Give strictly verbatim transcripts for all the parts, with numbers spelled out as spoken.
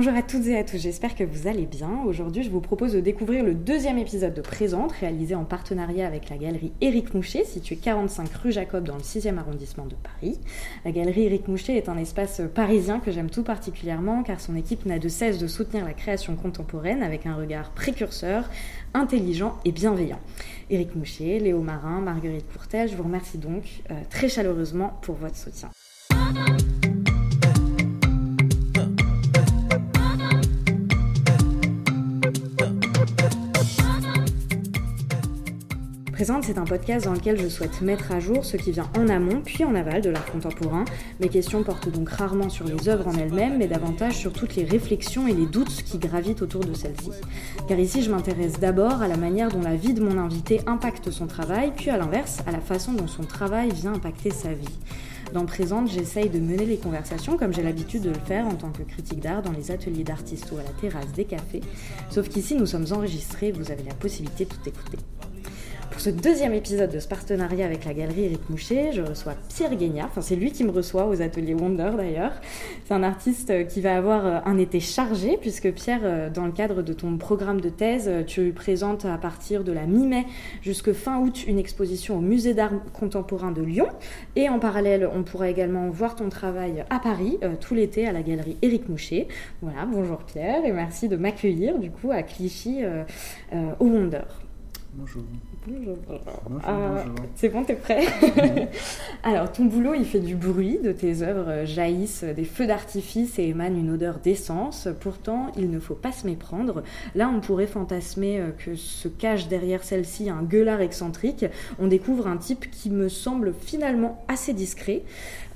Bonjour à toutes et à tous, j'espère que vous allez bien. Aujourd'hui, je vous propose de découvrir le deuxième épisode de Présente, réalisé en partenariat avec la galerie Éric Mouchet, située quarante-cinq rue Jacob dans le sixième arrondissement de Paris. La galerie Éric Mouchet est un espace parisien que j'aime tout particulièrement, car son équipe n'a de cesse de soutenir la création contemporaine avec un regard précurseur, intelligent et bienveillant. Éric Mouchet, Léo Marin, Marguerite Courtel, je vous remercie donc euh, très chaleureusement pour votre soutien. Présente, c'est un podcast dans lequel je souhaite mettre à jour ce qui vient en amont puis en aval de l'art contemporain. Mes questions portent donc rarement sur les œuvres en elles-mêmes, mais davantage sur toutes les réflexions et les doutes qui gravitent autour de celles-ci. Car ici, je m'intéresse d'abord à la manière dont la vie de mon invité impacte son travail, puis à l'inverse, à la façon dont son travail vient impacter sa vie. Dans Présente, j'essaye de mener les conversations comme j'ai l'habitude de le faire en tant que critique d'art dans les ateliers d'artistes ou à la terrasse des cafés, sauf qu'ici, nous sommes enregistrés et vous avez la possibilité de tout écouter. Pour ce deuxième épisode de ce partenariat avec la galerie Éric Mouchet, je reçois Pierre Guénia, enfin c'est lui qui me reçoit aux ateliers Wonder d'ailleurs. C'est un artiste qui va avoir un été chargé puisque Pierre, dans le cadre de ton programme de thèse, tu présentes à partir de la mi-mai jusqu'à fin août une exposition au musée d'art contemporain de Lyon et en parallèle on pourra également voir ton travail à Paris tout l'été à la galerie Éric Mouchet. Voilà, bonjour Pierre et merci de m'accueillir du coup à Clichy euh, euh, au Wonder. Bonjour. Bonjour. Bonjour, ah, bonjour. C'est bon, t'es prêt ? Alors, ton boulot, il fait du bruit. De tes œuvres jaillissent des feux d'artifice et émanent une odeur d'essence. Pourtant, il ne faut pas se méprendre. Là, on pourrait fantasmer que se cache derrière celle-ci un gueulard excentrique. On découvre un type qui me semble finalement assez discret.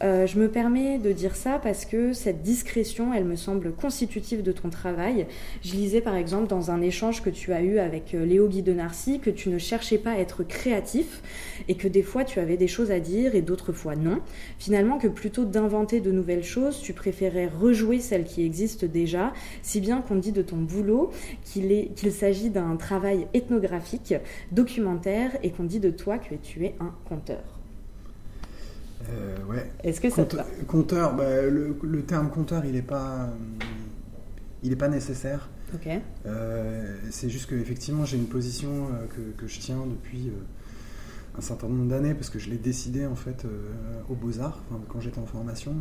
Euh, je me permets de dire ça parce que cette discrétion, elle me semble constitutive de ton travail. Je lisais par exemple dans un échange que tu as eu avec Léo Guy de Narci que tu ne cherchais pas à être créatif et que des fois tu avais des choses à dire et d'autres fois non. Finalement que plutôt d'inventer de nouvelles choses, tu préférais rejouer celles qui existent déjà, si bien qu'on dit de ton boulot qu'il, est, qu'il s'agit d'un travail ethnographique, documentaire et qu'on dit de toi que tu es un conteur. Euh, ouais. Est-ce que ça Conte, Conteur, bah, le, le terme conteur, il n'est pas, il est pas nécessaire. Okay. Euh, c'est juste que effectivement, j'ai une position euh, que, que je tiens depuis euh, un certain nombre d'années parce que je l'ai décidée en fait euh, aux Beaux-Arts quand j'étais en formation,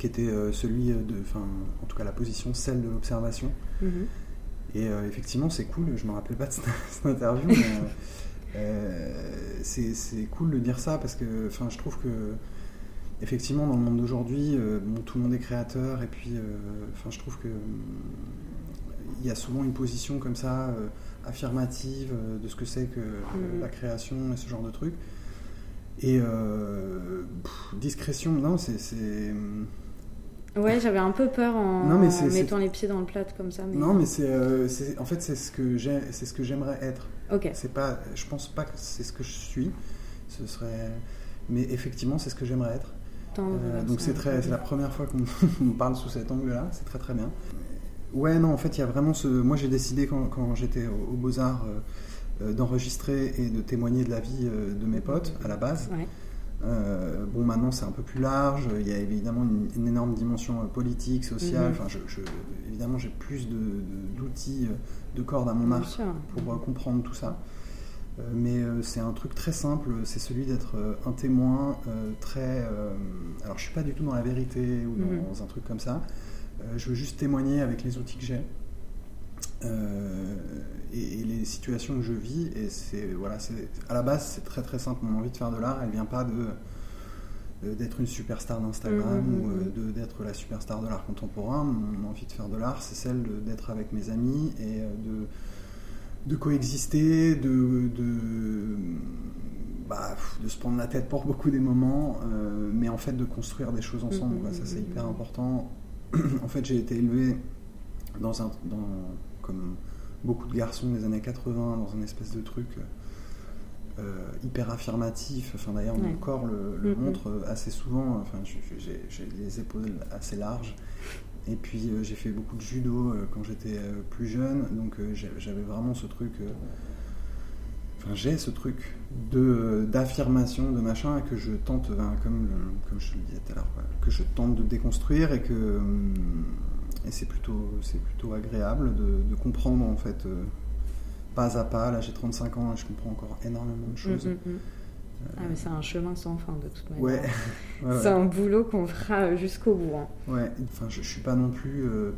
qui était euh, celui de, enfin, en tout cas la position, celle de l'observation. Mm-hmm. Et euh, effectivement, c'est cool. Je me rappelais pas de cette, cette interview. Mais, euh, Euh, c'est, c'est cool de dire ça parce que enfin, je trouve que effectivement dans le monde d'aujourd'hui euh, bon, tout le monde est créateur et puis euh, enfin, je trouve que il euh, y a souvent une position comme ça euh, affirmative euh, de ce que c'est que euh, la création et ce genre de truc et euh, pff, discrétion non c'est, c'est... Ouais, j'avais un peu peur en, non, mais c'est, en mettant c'est... les pieds dans le plat comme ça. Mais... Non, mais c'est, euh, c'est, en fait, c'est ce que j'ai, c'est ce que j'aimerais être. Ok. C'est pas, je pense pas que c'est ce que je suis. Ce serait, mais effectivement, c'est ce que j'aimerais être. Euh, donc c'est très, c'est la première fois qu'on nous parle sous cet angle-là. C'est très très bien. Ouais, non, en fait, il y a vraiment ce. Moi, j'ai décidé quand, quand j'étais au, au Beaux-Arts euh, d'enregistrer et de témoigner de la vie euh, de mes potes à la base. Ouais. Euh, bon, maintenant c'est un peu plus large. Il y a évidemment une, une énorme dimension euh, politique, sociale. Mmh. Enfin, je, je, évidemment, j'ai plus de, de, d'outils, de cordes à mon arc pour euh, comprendre tout ça. Euh, mais euh, c'est un truc très simple. C'est celui d'être euh, un témoin euh, très. Euh, alors, je suis pas du tout dans la vérité ou dans, mmh. dans un truc comme ça. Euh, je veux juste témoigner avec les outils que j'ai euh, et, et les situations que je vis et c'est voilà c'est à la base c'est très très simple. Mon envie de faire de l'art elle vient pas de euh, d'être une superstar d'Instagram mmh, ou euh, de, d'être la superstar de l'art contemporain. Mon envie de faire de l'art c'est celle de, d'être avec mes amis et euh, de de coexister de de bah de se prendre la tête pour beaucoup des moments euh, mais en fait de construire des choses ensemble mmh, quoi. Ça c'est mmh. hyper important. En fait j'ai été élevé dans un dans comme beaucoup de garçons des années quatre-vingts dans une espèce de truc euh, hyper affirmatif. Enfin, d'ailleurs, mon ouais. corps le, le mm-hmm. montre assez souvent. Enfin, j'ai, j'ai, j'ai les épaules assez larges. Et puis, euh, j'ai fait beaucoup de judo euh, quand j'étais euh, plus jeune. Donc, euh, j'avais vraiment ce truc... Euh, enfin, j'ai ce truc de, d'affirmation, de machin, que je tente, ben, comme, comme je le disais tout à l'heure, que je tente de déconstruire et que... Euh, et c'est plutôt, c'est plutôt agréable de, de comprendre en fait euh, pas à pas. Là j'ai trente-cinq ans et je comprends encore énormément de choses. Mmh, mmh. Ah, mais c'est un chemin sans fin de toute manière. Ouais. Ouais, ouais. C'est un boulot qu'on fera jusqu'au bout. Hein. Ouais. Enfin, je, je suis pas non plus euh,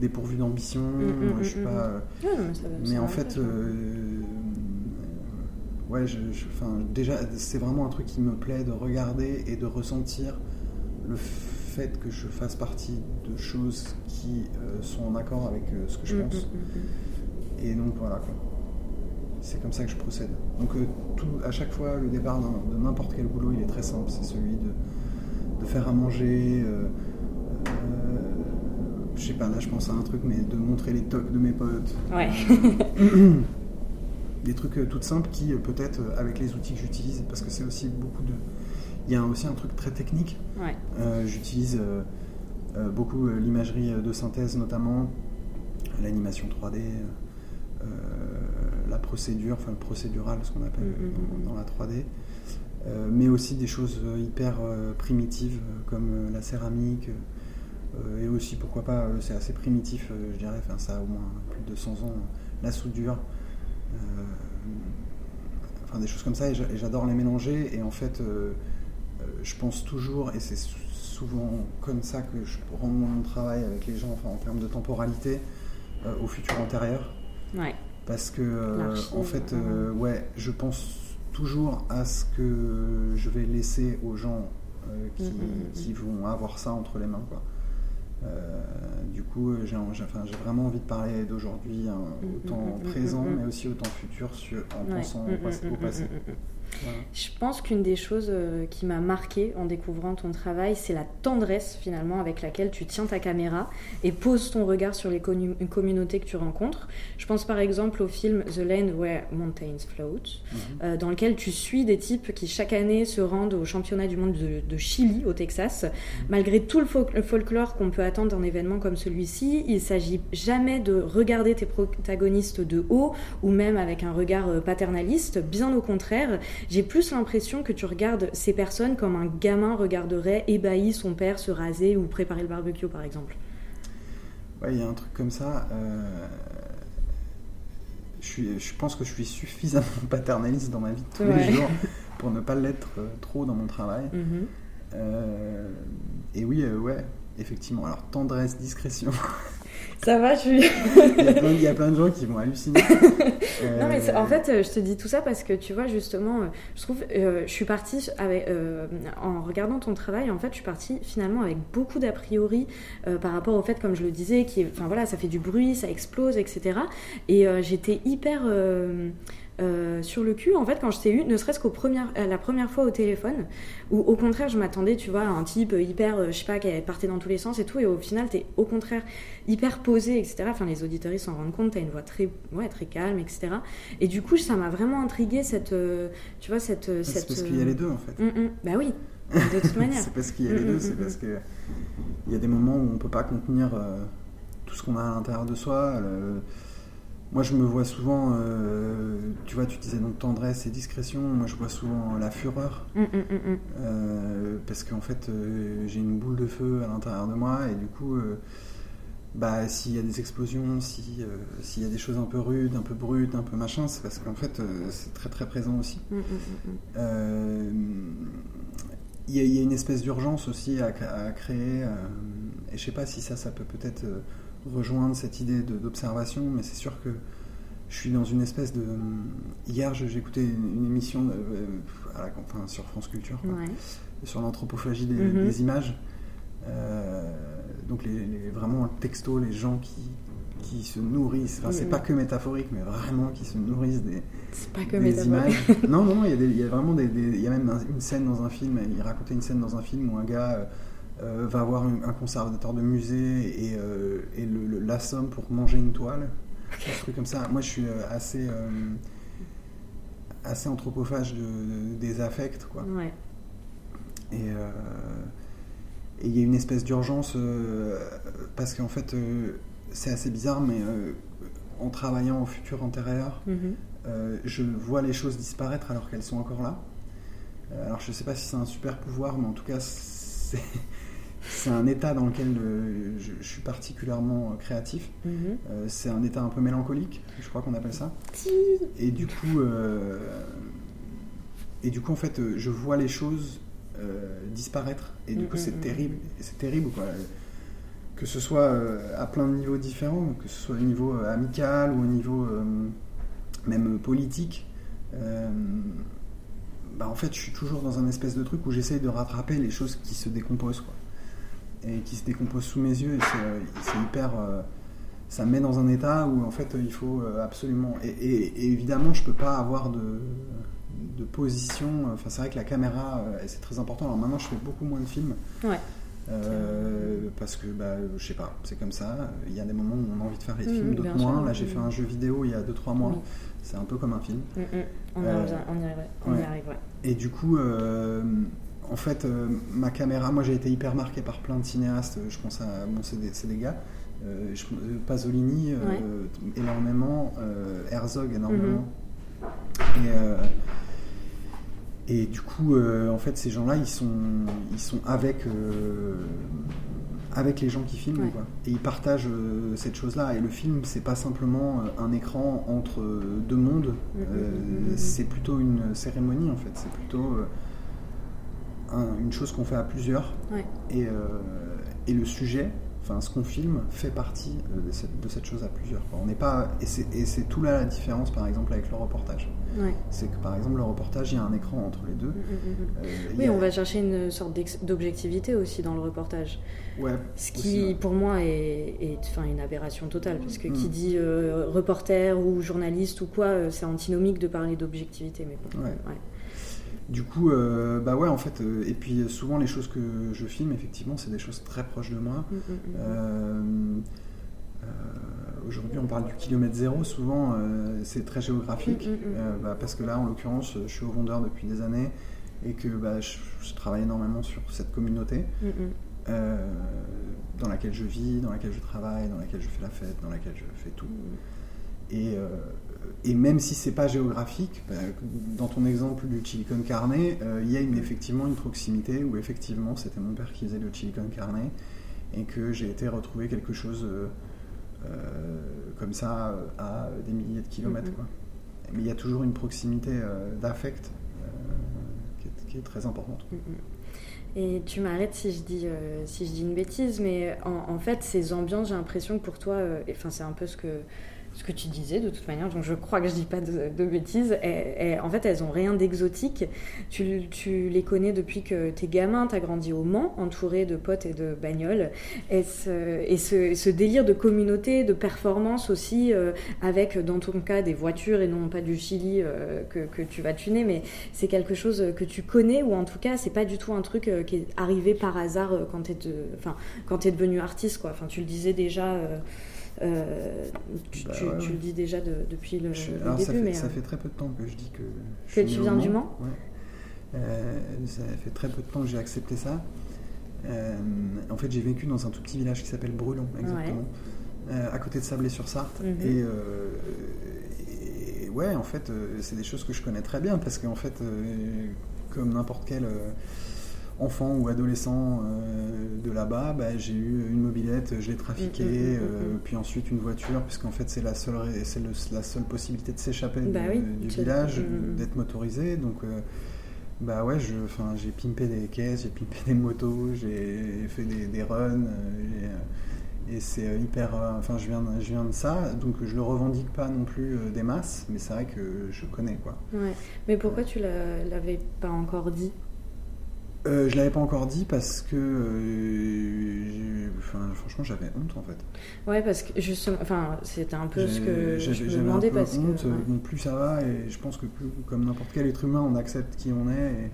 dépourvu d'ambition. Mm, mm, je suis mm, pas. Euh... Ouais, mais ça va, mais en fait, euh... Euh... ouais, je, je... Enfin, déjà, c'est vraiment un truc qui me plaît de regarder et de ressentir le fait que je fasse partie de choses qui euh, sont en accord avec euh, ce que je mm, pense. Mm, mm. Et donc voilà quoi. C'est comme ça que je procède. Donc euh, tout, à chaque fois, le départ de n'importe quel boulot, il est très simple. C'est celui de, de faire à manger. Euh, euh, je sais pas, là je pense à un truc, mais de montrer les tocs de mes potes. Ouais. Euh, des trucs euh, tout simples qui, euh, peut-être, euh, avec les outils que j'utilise, parce que c'est aussi beaucoup de... Il y a aussi un truc très technique. Ouais. Euh, j'utilise euh, euh, beaucoup euh, l'imagerie de synthèse, notamment, l'animation trois D... Euh, Euh, la procédure, enfin le procédural, ce qu'on appelle mmh, dans, dans la trois D, euh, mais aussi des choses hyper euh, primitives comme euh, la céramique, euh, et aussi pourquoi pas, euh, c'est assez primitif, euh, je dirais, enfin ça a au moins plus de deux cents ans, la soudure, euh, enfin des choses comme ça, et j'a- et j'adore les mélanger, et en fait euh, euh, je pense toujours, et c'est souvent comme ça que je rends mon travail avec les gens, enfin en termes de temporalité, euh, au futur antérieur. Ouais. Parce que euh, en fait euh, ouais, je pense toujours à ce que je vais laisser aux gens euh, qui, mm-hmm. qui vont avoir ça entre les mains quoi. Euh, du coup j'ai, j'ai, enfin, j'ai vraiment envie de parler d'aujourd'hui, hein, au temps mm-hmm. présent mm-hmm. mais aussi au temps futur sur, en ouais. pensant mm-hmm. au passé, au passé. Mm-hmm. Voilà. Je pense qu'une des choses qui m'a marquée en découvrant ton travail, c'est la tendresse finalement avec laquelle tu tiens ta caméra et poses ton regard sur les commun- communautés que tu rencontres. Je pense par exemple au film The Land Where Mountains Float, mm-hmm. euh, dans lequel tu suis des types qui chaque année se rendent au championnat du monde de, de Chili au Texas. Mm-hmm. Malgré tout le, fo- le folklore qu'on peut attendre d'un événement comme celui-ci, il ne s'agit jamais de regarder tes protagonistes de haut ou même avec un regard paternaliste, bien au contraire. J'ai plus l'impression que tu regardes ces personnes comme un gamin regarderait ébahi son père se raser ou préparer le barbecue, par exemple. Ouais, il y a un truc comme ça. Euh... Je, suis, je pense que je suis suffisamment paternaliste dans ma vie de tous ouais. les jours pour ne pas l'être euh, trop dans mon travail. Mm-hmm. Euh... Et oui, euh, ouais, effectivement. Alors, tendresse, discrétion... Ça va, je suis... il, y a plein, il y a plein de gens qui vont halluciner. euh... Non, mais c'est, en fait, je te dis tout ça parce que, tu vois, justement, je trouve... Euh, je suis partie, avec, euh, en regardant ton travail, en fait, je suis partie, finalement, avec beaucoup d'a priori euh, par rapport au fait, comme je le disais, qui, enfin, voilà, ça fait du bruit, ça explose, et cetera. Et euh, j'étais hyper... Euh, Euh, sur le cul en fait quand je t'ai eu, ne serait-ce qu'au première, euh, la première fois au téléphone, où au contraire je m'attendais, tu vois, à un type hyper euh, je sais pas, qui partait dans tous les sens et tout, et au final t'es au contraire hyper posé, etc. Enfin les auditeurs ils s'en rendent compte, t'as une voix très, ouais, très calme, etc. Et du coup ça m'a vraiment intriguée cette euh, tu vois cette, euh, c'est cette, parce euh... qu'il y a les deux en fait. Mm-mm. Bah oui, de toute manière. C'est parce qu'il y a les deux. Mm-mm. C'est parce que il y a des moments où on peut pas contenir euh, tout ce qu'on a à l'intérieur de soi. le... Moi, je me vois souvent, euh, tu vois, tu disais donc tendresse et discrétion. Moi, je vois souvent la fureur. Mmh, mmh. Euh, parce qu'en fait, euh, j'ai une boule de feu à l'intérieur de moi. Et du coup, euh, bah, s'il y a des explosions, si, euh, s'il y a des choses un peu rudes, un peu brutes, un peu machin, c'est parce qu'en fait, euh, c'est très, très présent aussi. Il mmh, mmh, mmh. euh, y, y a une espèce d'urgence aussi à, à créer. Euh, et je sais pas si ça, ça peut peut-être... Euh, rejoindre cette idée de, d'observation, mais c'est sûr que je suis dans une espèce de... Hier, j'écoutais une, une émission de, euh, la, enfin, sur France Culture, quoi, ouais. sur l'anthropophagie des, mm-hmm. des images. Euh, donc, les, les, vraiment, le texto, les gens qui, qui se nourrissent, enfin, c'est mm-hmm. pas que métaphorique, mais vraiment qui se nourrissent des, c'est pas que des images. Non, non, il y, y a vraiment des... Il y a même une scène dans un film, il racontait une scène dans un film où un gars... Euh, va avoir un conservateur de musée et, euh, et le, le, la somme pour manger une toile, un truc comme ça. Moi, je suis assez, euh, assez anthropophage de, de, des affects, quoi. Ouais. Et euh, et il y a une espèce d'urgence euh, parce qu'en fait, euh, c'est assez bizarre, mais euh, en travaillant au futur antérieur, mm-hmm. euh, je vois les choses disparaître alors qu'elles sont encore là. Euh, alors, je sais pas si c'est un super pouvoir, mais en tout cas, c'est... c'est un état dans lequel euh, je, je suis particulièrement créatif. Mm-hmm. Euh, c'est un état un peu mélancolique, je crois qu'on appelle ça. Et du coup, euh, et du coup en fait, je vois les choses euh, disparaître. Et du mm-hmm. coup, c'est terrible. C'est terrible, quoi. Que ce soit euh, à plein de niveaux différents, que ce soit au niveau euh, amical ou au niveau euh, même politique. Euh, bah en fait, je suis toujours dans un espèce de truc où j'essaye de rattraper les choses qui se décomposent, quoi. Et qui se décompose sous mes yeux, et c'est, c'est hyper... Euh, ça me met dans un état où, en fait, il faut absolument... Et, et, et évidemment, je peux pas avoir de, de position... Enfin, c'est vrai que la caméra, c'est très important. Alors maintenant, je fais beaucoup moins de films. Ouais. Euh, parce que, bah, je sais pas, c'est comme ça. Il y a des moments où on a envie de faire les films, mmh, d'autres moins. Sûr. Là, j'ai fait un jeu vidéo il y a deux trois mois. Mmh. C'est un peu comme un film. Mmh, mmh. On, euh, on y arrive, on ouais. y arrive, ouais. Et du coup... Euh, En fait, euh, ma caméra, moi j'ai été hyper marqué par plein de cinéastes, je pense à, bon c'est des, c'est des gars, euh, je, Pasolini euh, ouais. énormément, euh, Herzog énormément, mm-hmm. et, euh, et du coup, euh, en fait ces gens-là, ils sont, ils sont avec, euh, avec les gens qui filment, ouais. quoi. Et ils partagent euh, cette chose-là, et le film c'est pas simplement un écran entre deux mondes, mm-hmm. euh, c'est plutôt une cérémonie en fait, c'est plutôt... Euh, une chose qu'on fait à plusieurs, ouais. et, euh, et le sujet, enfin ce qu'on filme, fait partie de cette, de cette chose à plusieurs, quoi. On n'est pas, et c'est, et c'est tout là la différence par exemple avec le reportage, ouais. c'est que par exemple le reportage, il y a un écran entre les deux. Mm-hmm. euh, oui, a... on va chercher une sorte d'objectivité aussi dans le reportage, ouais, ce qui aussi, ouais. pour moi est enfin une aberration totale, parce que mm. qui dit euh, reporter ou journaliste ou quoi, euh, c'est antinomique de parler d'objectivité, mais bon, ouais. ouais. Du coup, euh, bah ouais, en fait, euh, et puis souvent les choses que je filme, effectivement, c'est des choses très proches de moi. Mmh, mmh. Euh, euh, aujourd'hui, on parle du kilomètre zéro, souvent euh, c'est très géographique, mmh, mmh. Euh, bah, parce que là, en l'occurrence, je suis au Wonder depuis des années et que bah, je, je travaille énormément sur cette communauté mmh, mmh. Euh, dans laquelle je vis, dans laquelle je travaille, dans laquelle je fais la fête, dans laquelle je fais tout. Mmh. Et. Euh, Et même si c'est pas géographique, bah, dans ton exemple du chili con carne, il euh, y a une, effectivement une proximité où effectivement c'était mon père qui faisait le chili con carne et que j'ai été retrouver quelque chose euh, euh, comme ça à des milliers de kilomètres. Mm-hmm. Quoi. Mais il y a toujours une proximité euh, d'affect euh, qui, est, qui est très importante. Mm-hmm. Et tu m'arrêtes si je dis, euh, si je dis une bêtise, mais en, en fait ces ambiances, j'ai l'impression que pour toi, euh, et, 'fin, c'est un peu ce que... ce que tu disais de toute manière, donc je crois que je dis pas de, de bêtises, et, et, en fait elles ont rien d'exotique, tu, tu les connais depuis que t'es gamin, t'as grandi au Mans, entouré de potes et de bagnoles, et ce, et ce, et ce délire de communauté, de performance aussi, euh, avec dans ton cas des voitures et non pas du Chili euh, que, que tu vas tuner, mais c'est quelque chose que tu connais, ou en tout cas c'est pas du tout un truc euh, qui est arrivé par hasard euh, quand, t'es de, quand t'es devenu artiste, quoi. Enfin, tu le disais déjà... Euh, Euh, tu, bah, tu, ouais. tu le dis déjà de, depuis le, je, le alors début ça fait, mais ça euh... fait très peu de temps que je dis que je que suis tu viens du Mans, ouais. euh, ça fait très peu de temps que j'ai accepté ça, euh, en fait j'ai vécu dans un tout petit village qui s'appelle Brulon, exactement, ouais. euh, à côté de Sablé-sur-Sarthe, mm-hmm. et, euh, et ouais en fait euh, c'est des choses que je connais très bien parce qu'en fait euh, comme n'importe quel euh, enfant ou adolescent euh, de là-bas, bah, j'ai eu une mobilette, je l'ai trafiquée, mmh, mmh, mmh. euh, puis ensuite une voiture, puisqu'en fait c'est la seule, c'est le, la seule possibilité de s'échapper bah de, oui, du village, mmh. d'être motorisé. Donc, euh, bah ouais, je, enfin, j'ai pimpé des caisses, j'ai pimpé des motos, j'ai fait des, des runs, et, et c'est hyper. Enfin, je viens, je viens de ça, donc je le revendique pas non plus des masses, mais c'est vrai que je connais, quoi. Ouais. Mais pourquoi euh, tu l'as, l'avais pas encore dit? Euh, je l'avais pas encore dit parce que euh, enfin, franchement j'avais honte en fait. Ouais, parce que justement, enfin c'était un peu j'ai, ce que je me demandais un peu parce honte, que ouais. bon, plus ça va et je pense que plus comme n'importe quel être humain on accepte qui on est et,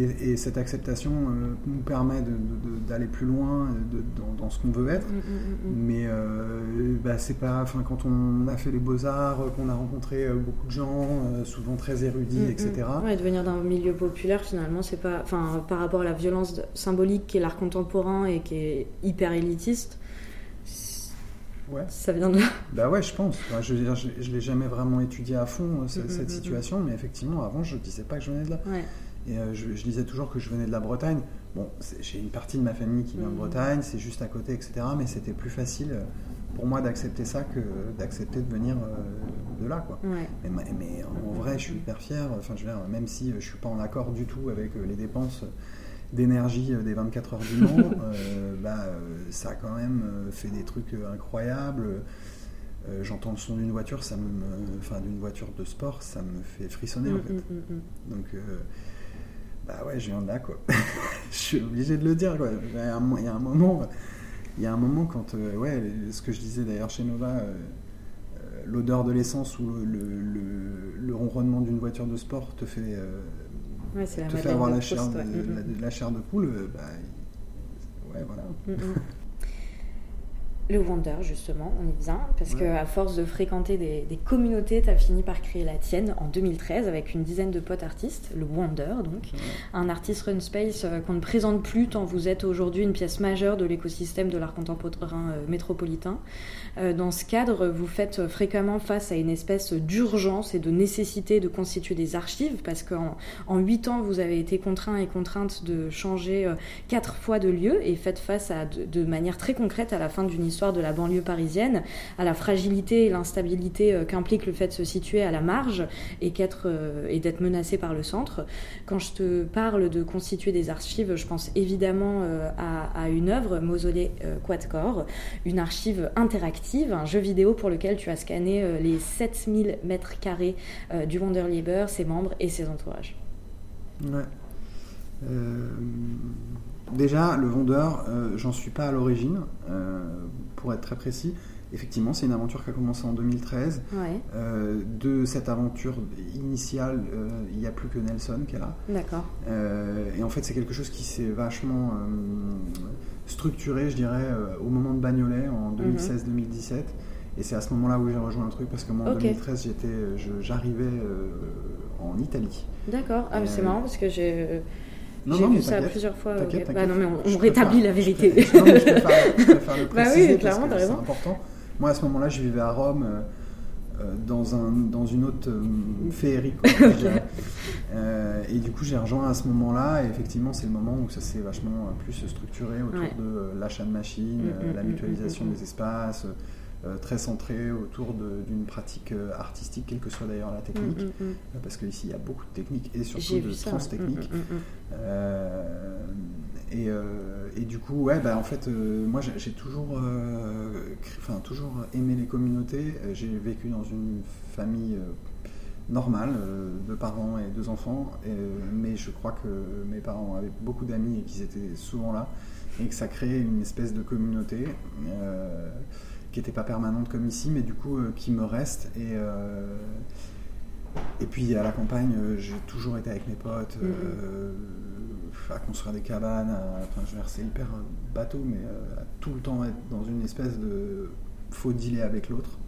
et, et cette acceptation euh, nous permet de, de, de, d'aller plus loin de, dans, dans ce qu'on veut être. Mmh, mmh. Mais euh, bah, c'est pas, enfin quand on a fait les beaux-arts, qu'on a rencontré beaucoup de gens, euh, souvent très érudits, mmh, et cetera. Ouais, devenir d'un milieu populaire finalement c'est pas, enfin par rapport à la violence symbolique qui est l'art contemporain et qui est hyper élitiste. Ouais. Ça vient de là. Bah ouais, je pense. Enfin, je, je, je l'ai jamais vraiment étudié à fond euh, cette, mmh, cette situation, mmh. mais effectivement avant je disais pas que je venais de là. Ouais. Et euh, je, je disais toujours que je venais de la Bretagne. Bon, c'est, j'ai une partie de ma famille qui vient de Bretagne, c'est juste à côté, et cetera. Mais c'était plus facile pour moi d'accepter ça que d'accepter de venir euh, de là, quoi. Ouais. Mais, mais en vrai, je suis hyper fier. Enfin, je veux dire, même si je suis pas en accord du tout avec les dépenses d'énergie des vingt-quatre heures du monde, euh, bah, ça a quand même fait des trucs incroyables. Euh, j'entends le son d'une voiture, ça me, enfin d'une voiture de sport, ça me fait frissonner mmh, en fait. Mmh, mmh. Donc, euh, bah ouais, je viens de là, quoi. Je suis obligé de le dire, quoi. Il y a un moment, il y a un moment quand, euh, ouais, ce que je disais d'ailleurs chez Nova, euh, euh, l'odeur de l'essence ou le, le, le, le ronronnement d'une voiture de sport te fait, euh, ouais, c'est te fait avoir la chair, poste, de, ouais. la, de, la chair de poule, euh, bah, ouais, voilà. Mmh. Le Wonder, justement, on y vient, parce ouais. qu'à force de fréquenter des, des communautés, tu as fini par créer la tienne en deux mille treize avec une dizaine de potes artistes, le Wonder, donc, ouais. un artist run space qu'on ne présente plus tant vous êtes aujourd'hui une pièce majeure de l'écosystème de l'art contemporain métropolitain. Dans ce cadre, vous faites fréquemment face à une espèce d'urgence et de nécessité de constituer des archives, parce qu'en en huit ans, vous avez été contraints et contraintes de changer quatre fois de lieu et faites face à, de, de manière très concrète à la fin d'une histoire de la banlieue parisienne, à la fragilité et l'instabilité qu'implique le fait de se situer à la marge et, qu'être, et d'être menacé par le centre. Quand je te parle de constituer des archives, je pense évidemment à, à une œuvre, Mausolée Quadcore, une archive interactive, un jeu vidéo pour lequel tu as scanné les sept mille mètres carrés du Wanderlieber, ses membres et ses entourages. Ouais. Euh... Déjà, le vendeur, euh, j'en suis pas à l'origine, euh, pour être très précis. Effectivement, c'est une aventure qui a commencé en deux mille treize. Ouais. Euh, de cette aventure initiale, euh, il n'y a plus que Nelson qui est là. D'accord. Euh, et en fait, c'est quelque chose qui s'est vachement euh, structuré, je dirais, euh, au moment de Bagnolet, en deux mille seize deux mille dix-sept. Et c'est à ce moment-là où j'ai rejoint le truc, parce que moi, en okay. deux mille treize, j'étais, je, j'arrivais euh, en Italie. D'accord. Ah, mais c'est euh, marrant, parce que j'ai... Non, j'ai non, vu ça plusieurs fois. T'inquiète, t'inquiète. Bah non, mais on, on rétablit préfère, la vérité. Je préfère, non, mais je préfère, je préfère le préciser. Bah oui, clairement, parce que c'est important. Moi, à ce moment-là, je vivais à Rome, euh, dans, un, dans une autre euh, féerie. Quoi, okay. euh, et du coup, j'ai rejoint à ce moment-là. Et effectivement, c'est le moment où ça s'est vachement euh, plus structuré autour ouais. de euh, l'achat de machines, euh, mm-hmm, la mutualisation mm-hmm. des espaces, euh, très centré autour de, d'une pratique euh, artistique, quelle que soit d'ailleurs la technique. Mm-hmm. Euh, parce qu'ici, il y a beaucoup de techniques et surtout de trans-techniques. Euh, et, euh, et du coup, ouais, bah, en fait, euh, moi j'ai, j'ai toujours, euh, enfin, toujours aimé les communautés. J'ai vécu dans une famille euh, normale, euh, deux parents et deux enfants, et, mais je crois que mes parents avaient beaucoup d'amis et qu'ils étaient souvent là, et que ça créait une espèce de communauté euh, qui n'était pas permanente comme ici, mais du coup euh, qui me reste. Et euh, Et puis à la campagne, euh, j'ai toujours été avec mes potes, euh, mmh. à construire des cabanes, à, enfin je veux dire, c'est hyper bateau, mais euh, à tout le temps être dans une espèce de faut dealer avec l'autre.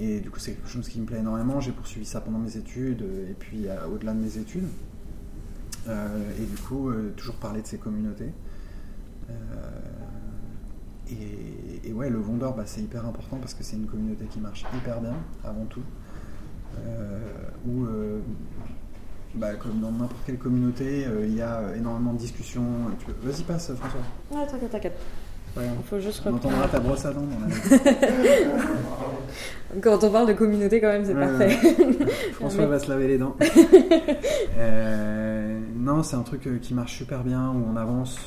Et du coup c'est quelque chose qui me plaît énormément, j'ai poursuivi ça pendant mes études, et puis à, au-delà de mes études. Euh, et du coup, euh, toujours parler de ces communautés. Euh, et, et ouais, le Wonder, bah, c'est hyper important parce que c'est une communauté qui marche hyper bien, avant tout. Euh, où, euh, bah, comme dans n'importe quelle communauté, il euh, y a énormément de discussions. Tu peux... Vas-y, passe, François. Ouais, t'inquiète, t'inquiète. Ouais, on faut juste on entendra ta brosse à dents dans la... Quand on parle de communauté, quand même, c'est euh, parfait. François ouais. va se laver les dents. euh, non, c'est un truc qui marche super bien, où on avance,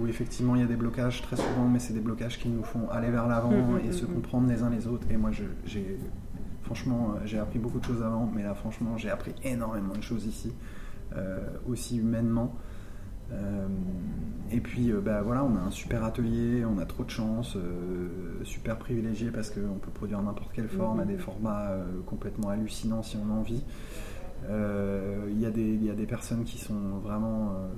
où effectivement il y a des blocages très souvent, mais c'est des blocages qui nous font aller vers l'avant mmh, et mmh, se mmh. comprendre les uns les autres. Et moi, je, j'ai... Franchement, j'ai appris beaucoup de choses avant, mais là, franchement, j'ai appris énormément de choses ici, euh, aussi humainement. Euh, et puis, euh, bah, voilà, on a un super atelier, on a trop de chance, euh, super privilégié parce qu'on peut produire n'importe quelle forme, à des formats euh, complètement hallucinants si on a envie. Euh, il y a des, il y a des personnes qui sont vraiment... Euh,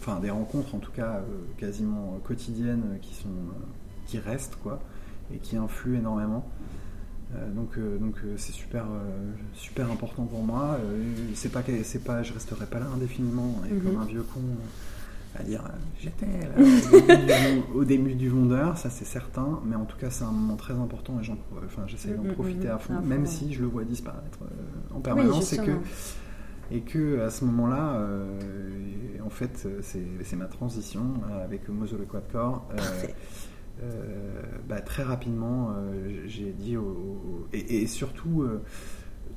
enfin, des rencontres, en tout cas, euh, quasiment quotidiennes, qui, sont, euh, qui restent, quoi, et qui influent énormément. Euh, donc, euh, donc euh, c'est super, euh, super important pour moi. Euh, c'est pas, c'est pas, je resterai pas là indéfiniment et mm-hmm. comme un vieux con euh, à dire euh, j'étais là au, début du, au début du Wonder, ça c'est certain. Mais en tout cas, c'est un moment très important et j'en, enfin, j'essaie d'en profiter mm-hmm. à fond, ah, même ouais. si je le vois disparaître euh, en permanence. Oui, c'est que et que à ce moment-là, euh, en fait, c'est, c'est ma transition avec Mausolée Quadcore. Euh, euh, bah, très rapidement, euh, j'ai dit au, au, et, et surtout. Euh,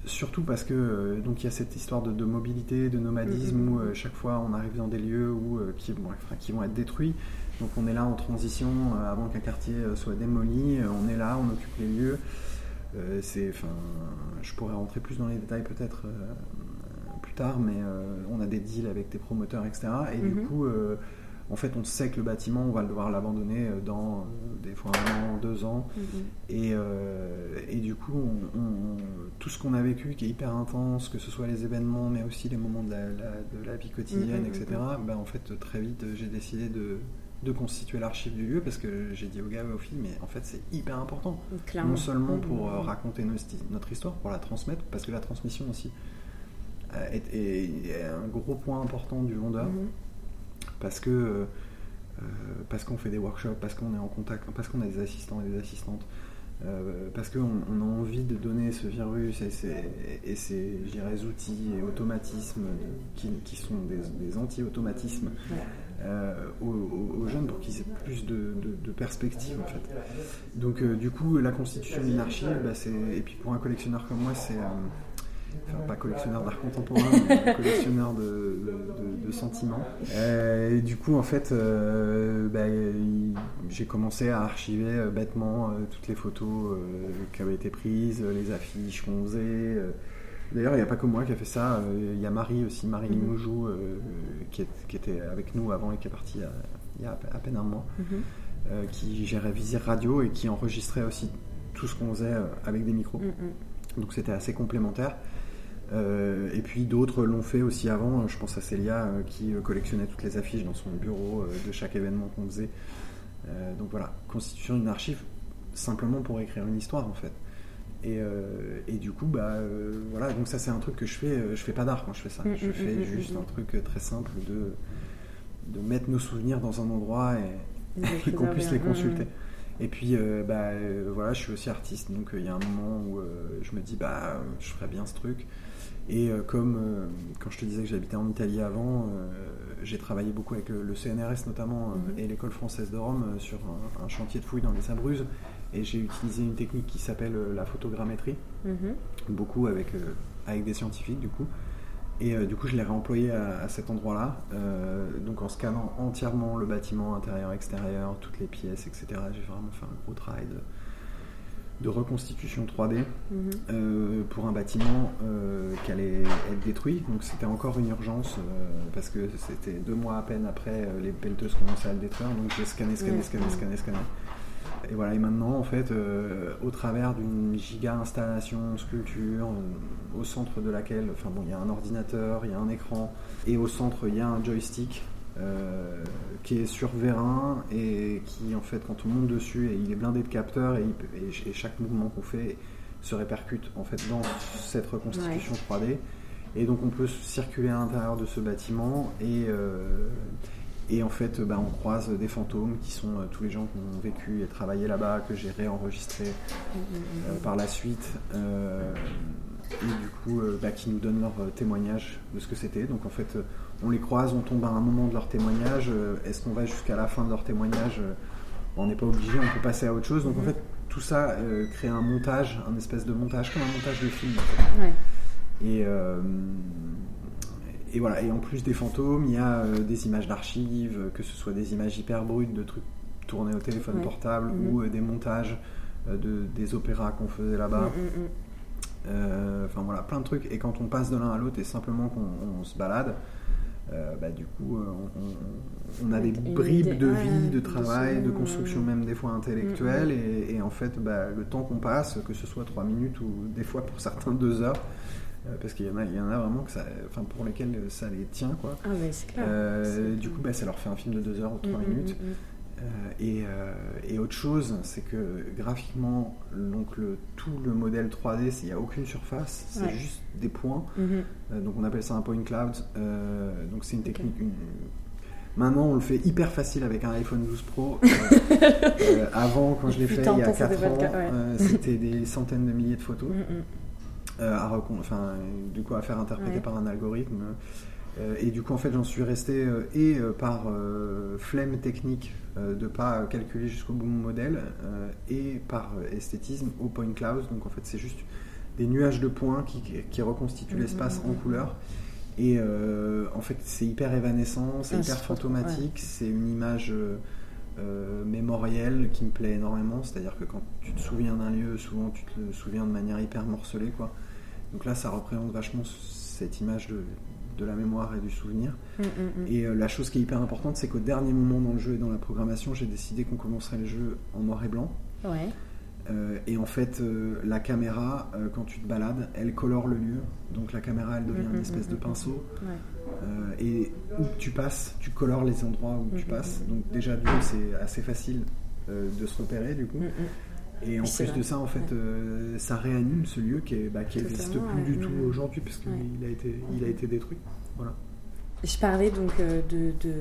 Surtout parce que euh, donc il y a cette histoire de, de mobilité, de nomadisme, mmh. où euh, chaque fois on arrive dans des lieux où, euh, qui, bon, enfin, qui vont être détruits. Donc on est là en transition euh, avant qu'un quartier soit démoli. Euh, on est là, on occupe les lieux. Euh, c'est, enfin, je pourrais rentrer plus dans les détails peut-être euh, plus tard, mais euh, on a des deals avec des promoteurs, et cetera. Et mmh. du coup, euh, en fait, on sait que le bâtiment, on va devoir l'abandonner dans euh, des fois un an, deux ans. Mmh. Et, euh, et du coup, on, on, tout ce qu'on a vécu qui est hyper intense, que ce soit les événements, mais aussi les moments de la, la, de la vie quotidienne, mmh. et cetera, ben, en fait, très vite, j'ai décidé de, de constituer l'archive du lieu parce que j'ai dit aux gars, aux filles, mais en fait, c'est hyper important. Clairement. Non seulement pour mmh. raconter nos, notre histoire, pour la transmettre, parce que la transmission aussi est, est, est un gros point important du Wonder. Mmh. Parce que euh, parce qu'on fait des workshops, parce qu'on est en contact, parce qu'on a des assistants et des assistantes, euh, parce qu'on on a envie de donner ce virus et ces, et ces je dirais, outils et automatismes de, qui, qui sont des, des anti-automatismes euh, aux, aux jeunes pour qu'ils aient plus de, de, de perspectives en fait. Donc euh, du coup la constitution d'une archive, bah, c'est, et puis pour un collectionneur comme moi c'est... Euh, Enfin, pas collectionneur d'art contemporain, mais collectionneur de, de, de, de sentiments. Euh, et du coup, en fait, euh, bah, j'ai commencé à archiver euh, bêtement euh, toutes les photos euh, qui avaient été prises, les affiches qu'on faisait. Euh. D'ailleurs, il n'y a pas que moi qui a fait ça. Il euh, y a Marie aussi, Marie Mimoujou, euh, qui, qui était avec nous avant et qui est partie il y a à peine un mois, mm-hmm. euh, qui gérait Vizir Radio et qui enregistrait aussi tout ce qu'on faisait avec des micros. Mm-hmm. Donc, c'était assez complémentaire. Euh, et puis d'autres l'ont fait aussi avant. Je pense à Célia euh, qui collectionnait toutes les affiches dans son bureau euh, de chaque événement qu'on faisait. Euh, donc voilà, constituer une archive simplement pour écrire une histoire en fait. Et, euh, et du coup, bah euh, voilà. Donc ça c'est un truc que je fais. Je fais pas d'art quand je fais ça. Je fais juste un truc très simple de de mettre nos souvenirs dans un endroit et, et qu'on puisse les consulter. Et puis, euh, bah, euh, voilà, je suis aussi artiste, donc il euh, y a un moment où euh, je me dis, bah, euh, je ferais bien ce truc. Et euh, comme euh, quand je te disais que j'habitais en Italie avant, euh, j'ai travaillé beaucoup avec le, le C N R S notamment euh, mm-hmm. et l'école française de Rome euh, sur un, un chantier de fouilles dans les Abruzes. Et j'ai utilisé une technique qui s'appelle euh, la photogrammétrie, mm-hmm. beaucoup avec, euh, avec des scientifiques du coup. Et euh, du coup, je l'ai réemployé à, à cet endroit-là, euh, donc en scannant entièrement le bâtiment intérieur, extérieur, toutes les pièces, et cetera. J'ai vraiment fait un gros travail de, de reconstitution trois D mm-hmm. euh, pour un bâtiment euh, qui allait être détruit. Donc c'était encore une urgence euh, parce que c'était deux mois à peine après euh, les pelleteuses commençaient à le détruire. Donc j'ai scanné, scanné, scanné, mm-hmm. scanné, scanné. Et voilà. Et maintenant, en fait, euh, au travers d'une giga installation sculpture, euh, au centre de laquelle, enfin bon, il y a un ordinateur, il y a un écran, et au centre il y a un joystick euh, qui est sur vérin et qui, en fait, quand on monte dessus, et il est blindé de capteurs et, il, et chaque mouvement qu'on fait se répercute en fait dans cette reconstitution ouais. trois D. Et donc, on peut circuler à l'intérieur de ce bâtiment et euh, Et en fait, bah, on croise des fantômes qui sont euh, tous les gens qui ont vécu et travaillé là-bas, que j'ai réenregistré euh, par la suite, euh, et du coup, euh, bah, qui nous donnent leur euh, témoignage de ce que c'était. Donc en fait, euh, on les croise, on tombe à un moment de leur témoignage. Euh, est-ce qu'on va jusqu'à la fin de leur témoignage ? euh, On n'est pas obligé, on peut passer à autre chose. Donc en fait, tout ça euh, crée un montage, un espèce de montage, comme un montage de film. Ouais. Et... Euh, Et voilà, et en plus des fantômes, il y a euh, des images d'archives, euh, que ce soit des images hyper brutes de trucs tournés au téléphone ouais. portable mmh. ou euh, des montages euh, de, des opéras qu'on faisait là-bas. Enfin mmh, mmh. euh, voilà, plein de trucs. Et quand on passe de l'un à l'autre et simplement qu'on on se balade, euh, bah, du coup, euh, on, on, on a des bribes de vie, de travail, de construction même des fois intellectuelle. Mmh. Et, et en fait, bah, le temps qu'on passe, que ce soit trois minutes ou des fois pour certains deux heures, parce qu'il y en a, il y en a vraiment que ça, enfin pour lesquels ça les tient quoi. Ah mais c'est clair. Euh, c'est... Du coup, bah, ça leur fait un film de deux heures ou trois mmh, minutes. Mmh, mmh. Euh, et, euh, et autre chose, c'est que graphiquement, donc le, tout le modèle trois D, il n'y a aucune surface, c'est ouais. juste des points. Mmh. Euh, donc on appelle ça un point cloud. Euh, donc c'est une technique. Okay. Une... Maintenant, on le fait hyper facile avec un iPhone douze Pro. Euh, euh, avant, quand je l'ai fait il y a quatre ans, ouais. euh, c'était des centaines de milliers de photos. Mmh, mmh. euh, à recon... enfin, du coup à faire interpréter ouais. par un algorithme. Euh, et du coup en fait j'en suis resté euh, et euh, par euh, flemme technique euh, de pas calculer jusqu'au bout mon modèle euh, et par euh, esthétisme au point cloud. Donc en fait c'est juste des nuages de points qui, qui reconstituent mmh, l'espace mmh. en couleur. Et euh, en fait c'est hyper évanescent, c'est ah, hyper fantomatique, ouais. c'est une image euh, euh, mémorielle qui me plaît énormément. C'est-à-dire que quand tu te souviens d'un lieu, souvent tu te le souviens de manière hyper morcelée, quoi. Donc là ça représente vachement cette image de... de la mémoire et du souvenir. Mmh, mmh. Et euh, la chose qui est hyper importante, c'est qu'au dernier moment dans le jeu et dans la programmation, j'ai décidé qu'on commencerait le jeu en noir et blanc. Ouais. Euh, et en fait, euh, la caméra, euh, quand tu te balades, elle colore le lieu. Donc la caméra, elle devient mmh, une espèce mmh, de pinceau. Ouais. Euh, et où tu passes, tu colores les endroits où mmh, tu passes. Mmh. Donc déjà, du coup, c'est assez facile euh, de se repérer, du coup. Mmh, mmh. Et en plus de ça, en fait, ouais. euh, ça réanime ce lieu qui est, bah, qui n'existe plus ouais, du tout ouais. aujourd'hui, parce qu'il ouais. a été, il a été détruit. Voilà. Je parlais donc euh, de, de,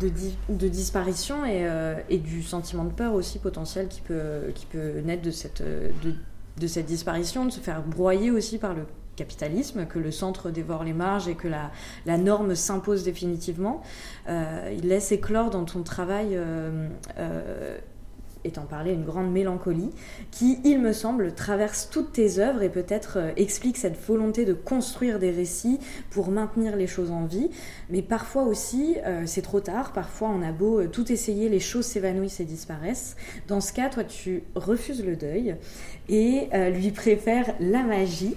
de, di- de disparition et, euh, et du sentiment de peur aussi potentiel qui peut, qui peut naître de cette, de, de cette disparition, de se faire broyer aussi par le capitalisme, que le centre dévore les marges et que la, la norme s'impose définitivement. Euh, il laisse éclore dans ton travail... Euh, euh, étant parlé, une grande mélancolie qui, il me semble, traverse toutes tes œuvres et peut-être euh, explique cette volonté de construire des récits pour maintenir les choses en vie. Mais parfois aussi, euh, c'est trop tard. Parfois, on a beau euh, tout essayer, les choses s'évanouissent et disparaissent. Dans ce cas, toi, tu refuses le deuil et euh, lui préfères la magie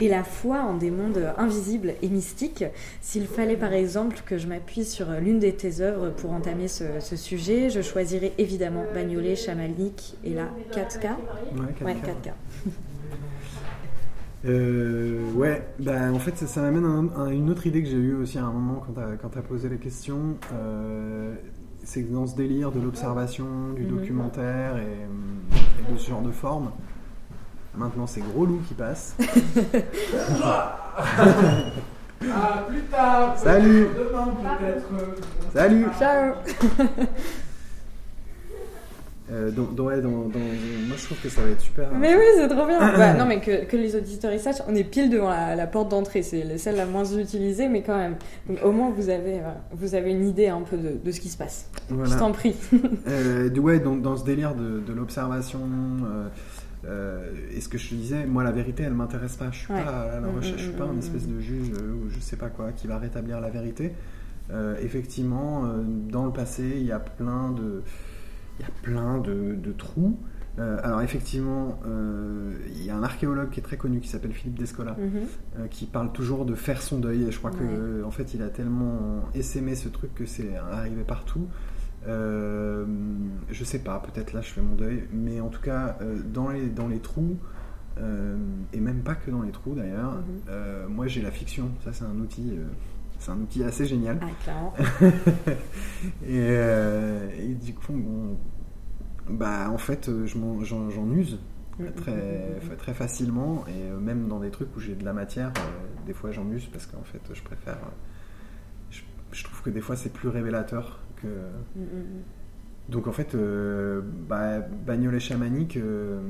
et la foi en des mondes invisibles et mystiques. S'il fallait, par exemple, que je m'appuie sur l'une de tes œuvres pour entamer ce, ce sujet, je choisirais évidemment Bagnolet, Chamalnik et la quatre K. Ouais, quatre K. Ouais, quatre K. euh, ouais bah, en fait, ça, ça m'amène à, un, à une autre idée que j'ai eue aussi à un moment quand t'as, quand t'as posé la question. Euh, c'est que dans ce délire de l'observation, du mm-hmm. documentaire et, et de ce genre de forme, maintenant c'est Gros Loup qui passe. À plus tard. Salut. Demain peut-être. Salut. Ciao. Euh, donc, donc, ouais, dans, dans, moi je trouve que ça va être super. Mais hein. Oui, c'est trop bien. Bah, non, mais que, que les auditeurs ils sachent, on est pile devant la, la porte d'entrée, c'est celle la moins utilisée, mais quand même. Donc, au moins vous avez, vous avez une idée un peu de, de ce qui se passe. Voilà. Je t'en prie. euh, ouais, donc dans ce délire de, de l'observation, euh, euh, et ce que je te disais, moi la vérité elle m'intéresse pas. Je suis ouais. pas à la recherche, mmh, je suis mmh, pas mmh, une espèce mmh. de juge ou je sais pas quoi qui va rétablir la vérité. Euh, effectivement, euh, dans le passé, il y a plein de. Il y a plein de, de trous. Euh, alors effectivement, euh, il y a un archéologue qui est très connu qui s'appelle Philippe Descola, mm-hmm. euh, qui parle toujours de faire son deuil. Et je crois ouais. qu'en en fait, il a tellement essaimé ce truc que c'est arrivé partout. Euh, je sais pas, peut-être là, je fais mon deuil. Mais en tout cas, euh, dans, les, dans les trous, euh, et même pas que dans les trous d'ailleurs, mm-hmm. euh, moi j'ai la fiction. Ça, c'est un outil... Euh, C'est un outil assez génial. Ah, clairement. et, euh, et du coup, bon, bah, en fait, je m'en, j'en, j'en use mm-hmm. très, très facilement. Et même dans des trucs où j'ai de la matière, euh, des fois, j'en use parce qu'en fait, je préfère... Je, je trouve que des fois, c'est plus révélateur que... Mm-hmm. Donc, en fait, euh, bah, Bagnolet chamanique, euh,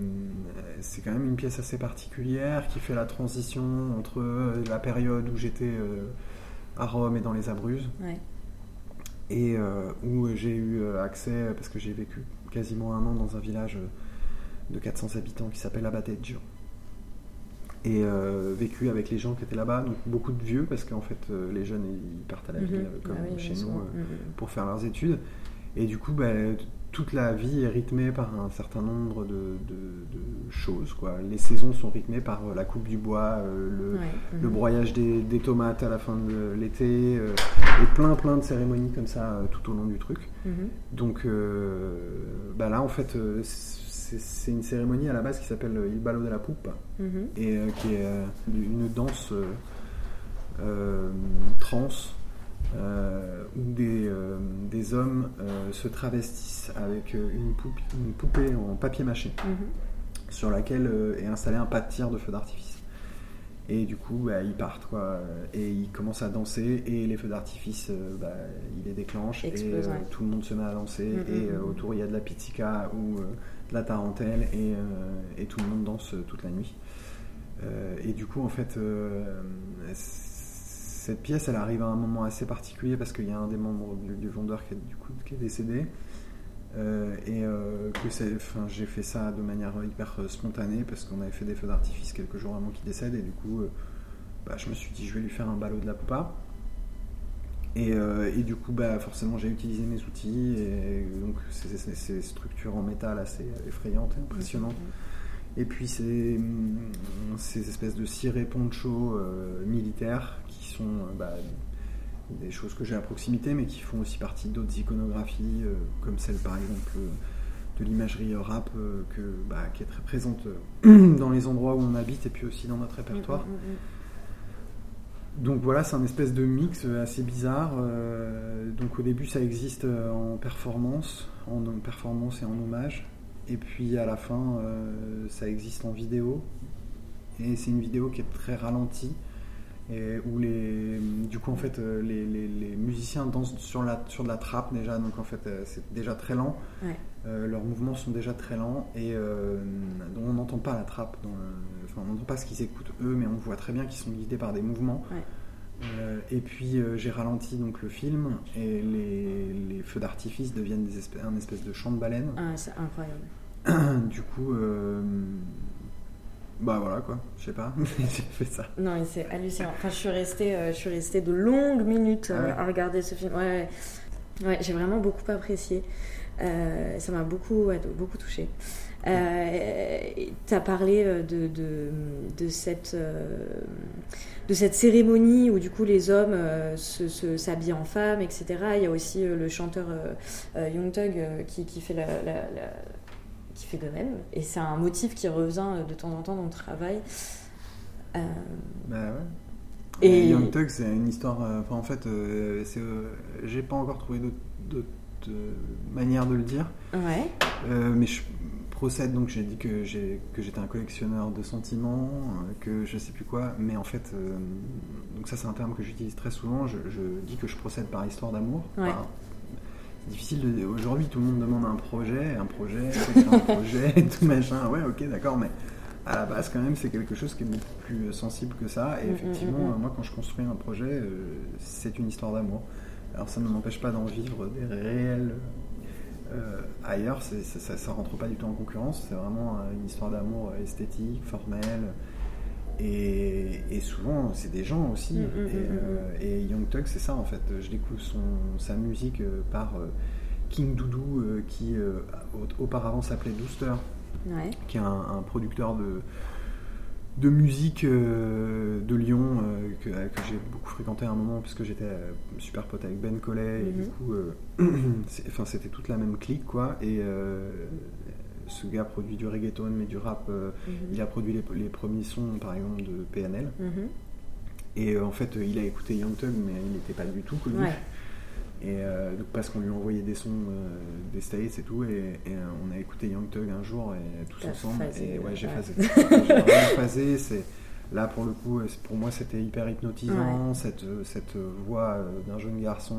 c'est quand même une pièce assez particulière qui fait la transition entre la période où j'étais... Euh, à Rome et dans les Abruzes, ouais. et euh, où j'ai eu accès, parce que j'ai vécu quasiment un an dans un village de quatre cents habitants qui s'appelle Abateggio, et euh, vécu avec les gens qui étaient là-bas, donc beaucoup de vieux, parce qu'en fait les jeunes ils partent à la ville mm-hmm. comme ah oui, chez nous euh, mm-hmm. pour faire leurs études, et du coup bah, toute la vie est rythmée par un certain nombre de, de, de choses, quoi. Les saisons sont rythmées par la coupe du bois, euh, le, ouais. le broyage des, des tomates à la fin de l'été, euh, et plein plein de cérémonies comme ça euh, tout au long du truc. Mm-hmm. Donc euh, bah là en fait euh, c'est, c'est une cérémonie à la base qui s'appelle Il Ballot de la Poupe, mm-hmm. et euh, qui est euh, une danse euh, euh, trance. Euh, où des, euh, des hommes euh, se travestissent avec euh, une, poupe, une poupée en papier mâché mm-hmm. sur laquelle euh, est installé un pas de tir de feu d'artifice, et du coup bah, ils partent quoi, et ils commencent à danser et les feux d'artifice euh, bah, ils les déclenchent. Explose, et euh, ouais. tout le monde se met à danser mm-hmm. et euh, autour il y a de la pizzica ou euh, de la tarentelle et, euh, et tout le monde danse euh, toute la nuit. Euh, et du coup, en fait, euh, cette pièce, elle arrive à un moment assez particulier parce qu'il y a un des membres du, du Wonder qui est, du coup, qui est décédé. Euh, et euh, que c'est, enfin, j'ai fait ça de manière hyper spontanée parce qu'on avait fait des feux d'artifice quelques jours avant qu'il décède. Et du coup, euh, bah, je me suis dit, je vais lui faire un ballot de la poupa. Et, euh, et du coup, bah, forcément, j'ai utilisé mes outils et, et donc ces, ces, ces structures en métal assez effrayantes et impressionnantes. Mmh. Et puis ces, ces espèces de cirés ponchos euh, militaires qui sont euh, bah, des choses que j'ai à proximité, mais qui font aussi partie d'autres iconographies, euh, comme celle par exemple euh, de l'imagerie rap euh, que, bah, qui est très présente euh, dans les endroits où on habite et puis aussi dans notre répertoire. Mmh, mmh, mmh. Donc voilà, c'est un espèce de mix assez bizarre. Euh, donc au début, ça existe en performance, en performance et en hommage. Et puis à la fin, euh, ça existe en vidéo. Et c'est une vidéo qui est très ralentie et où les, du coup en fait, les, les, les musiciens dansent sur la sur de la trappe déjà. Donc en fait, c'est déjà très lent. Ouais. Euh, leurs mouvements sont déjà très lents et euh, on n'entend pas la trappe dans le, enfin, on n'entend pas ce qu'ils écoutent eux, mais on voit très bien qu'ils sont guidés par des mouvements. Ouais. Euh, et puis euh, j'ai ralenti donc le film et les, les feux d'artifice deviennent des espèces, un espèce de chant de baleine. Ah, c'est incroyable. Du coup euh, bah voilà quoi, je sais pas, j'ai fait ça. Non, mais c'est hallucinant. Enfin, je suis restée, euh, je suis restée de longues minutes euh, ah ouais. à regarder ce film. Ouais, ouais. ouais, j'ai vraiment beaucoup apprécié. Euh, ça m'a beaucoup, ouais, beaucoup touchée. Euh, tu as parlé de, de, de, cette, euh, de cette cérémonie où du coup les hommes euh, se, se, s'habillent en femmes, et cetera. Il y a aussi euh, le chanteur euh, euh, Young Thug euh, qui, qui, fait la, la, la, qui fait de même. Et c'est un motif qui revient de temps en temps dans le travail. Euh... Bah ouais. Et... Young Thug, c'est une histoire... Euh, en fait, euh, c'est, euh, j'ai pas encore trouvé d'autres... d'autres... manière de le dire, ouais. euh, mais je procède, donc j'ai dit que, j'ai, que j'étais un collectionneur de sentiments, que je sais plus quoi, mais en fait euh, donc ça c'est un terme que j'utilise très souvent, je, je dis que je procède par histoire d'amour, ouais. Enfin, c'est difficile de, aujourd'hui tout le monde demande un projet, un projet, un projet, tout machin, ouais ok d'accord, mais à la base quand même c'est quelque chose qui est beaucoup plus sensible que ça, et mmh, effectivement mmh. moi quand je construis un projet euh, c'est une histoire d'amour. Alors ça ne m'empêche pas d'en vivre des réels euh, ailleurs, c'est, ça, ça rentre pas du tout en concurrence, c'est vraiment une histoire d'amour esthétique, formelle, et, et souvent c'est des gens aussi, mmh, et, mmh. Euh, et Young Thug c'est ça en fait, je découvre son, sa musique euh, par euh, King Doudou euh, qui euh, auparavant s'appelait Dooster, ouais. Qui est un, un producteur de... de musique euh, de Lyon euh, que, euh, que j'ai beaucoup fréquenté à un moment parce que j'étais euh, super pote avec Ben Collet mm-hmm. et du coup enfin euh, c'était toute la même clique quoi et euh, ce gars produit du reggaeton mais du rap euh, mm-hmm. il a produit les, les premiers sons par exemple de P N L mm-hmm. et euh, en fait il a écouté Young Thug mais il n'était pas du tout connu ouais. Et euh, donc parce qu'on lui envoyait des sons euh, des States et tout et, et euh, on a écouté Young Thug un jour et tous t'as ensemble phasé, et ouais j'ai ouais. phasé j'ai vraiment phasé, c'est là pour le coup pour moi c'était hyper hypnotisant ouais. cette cette voix d'un jeune garçon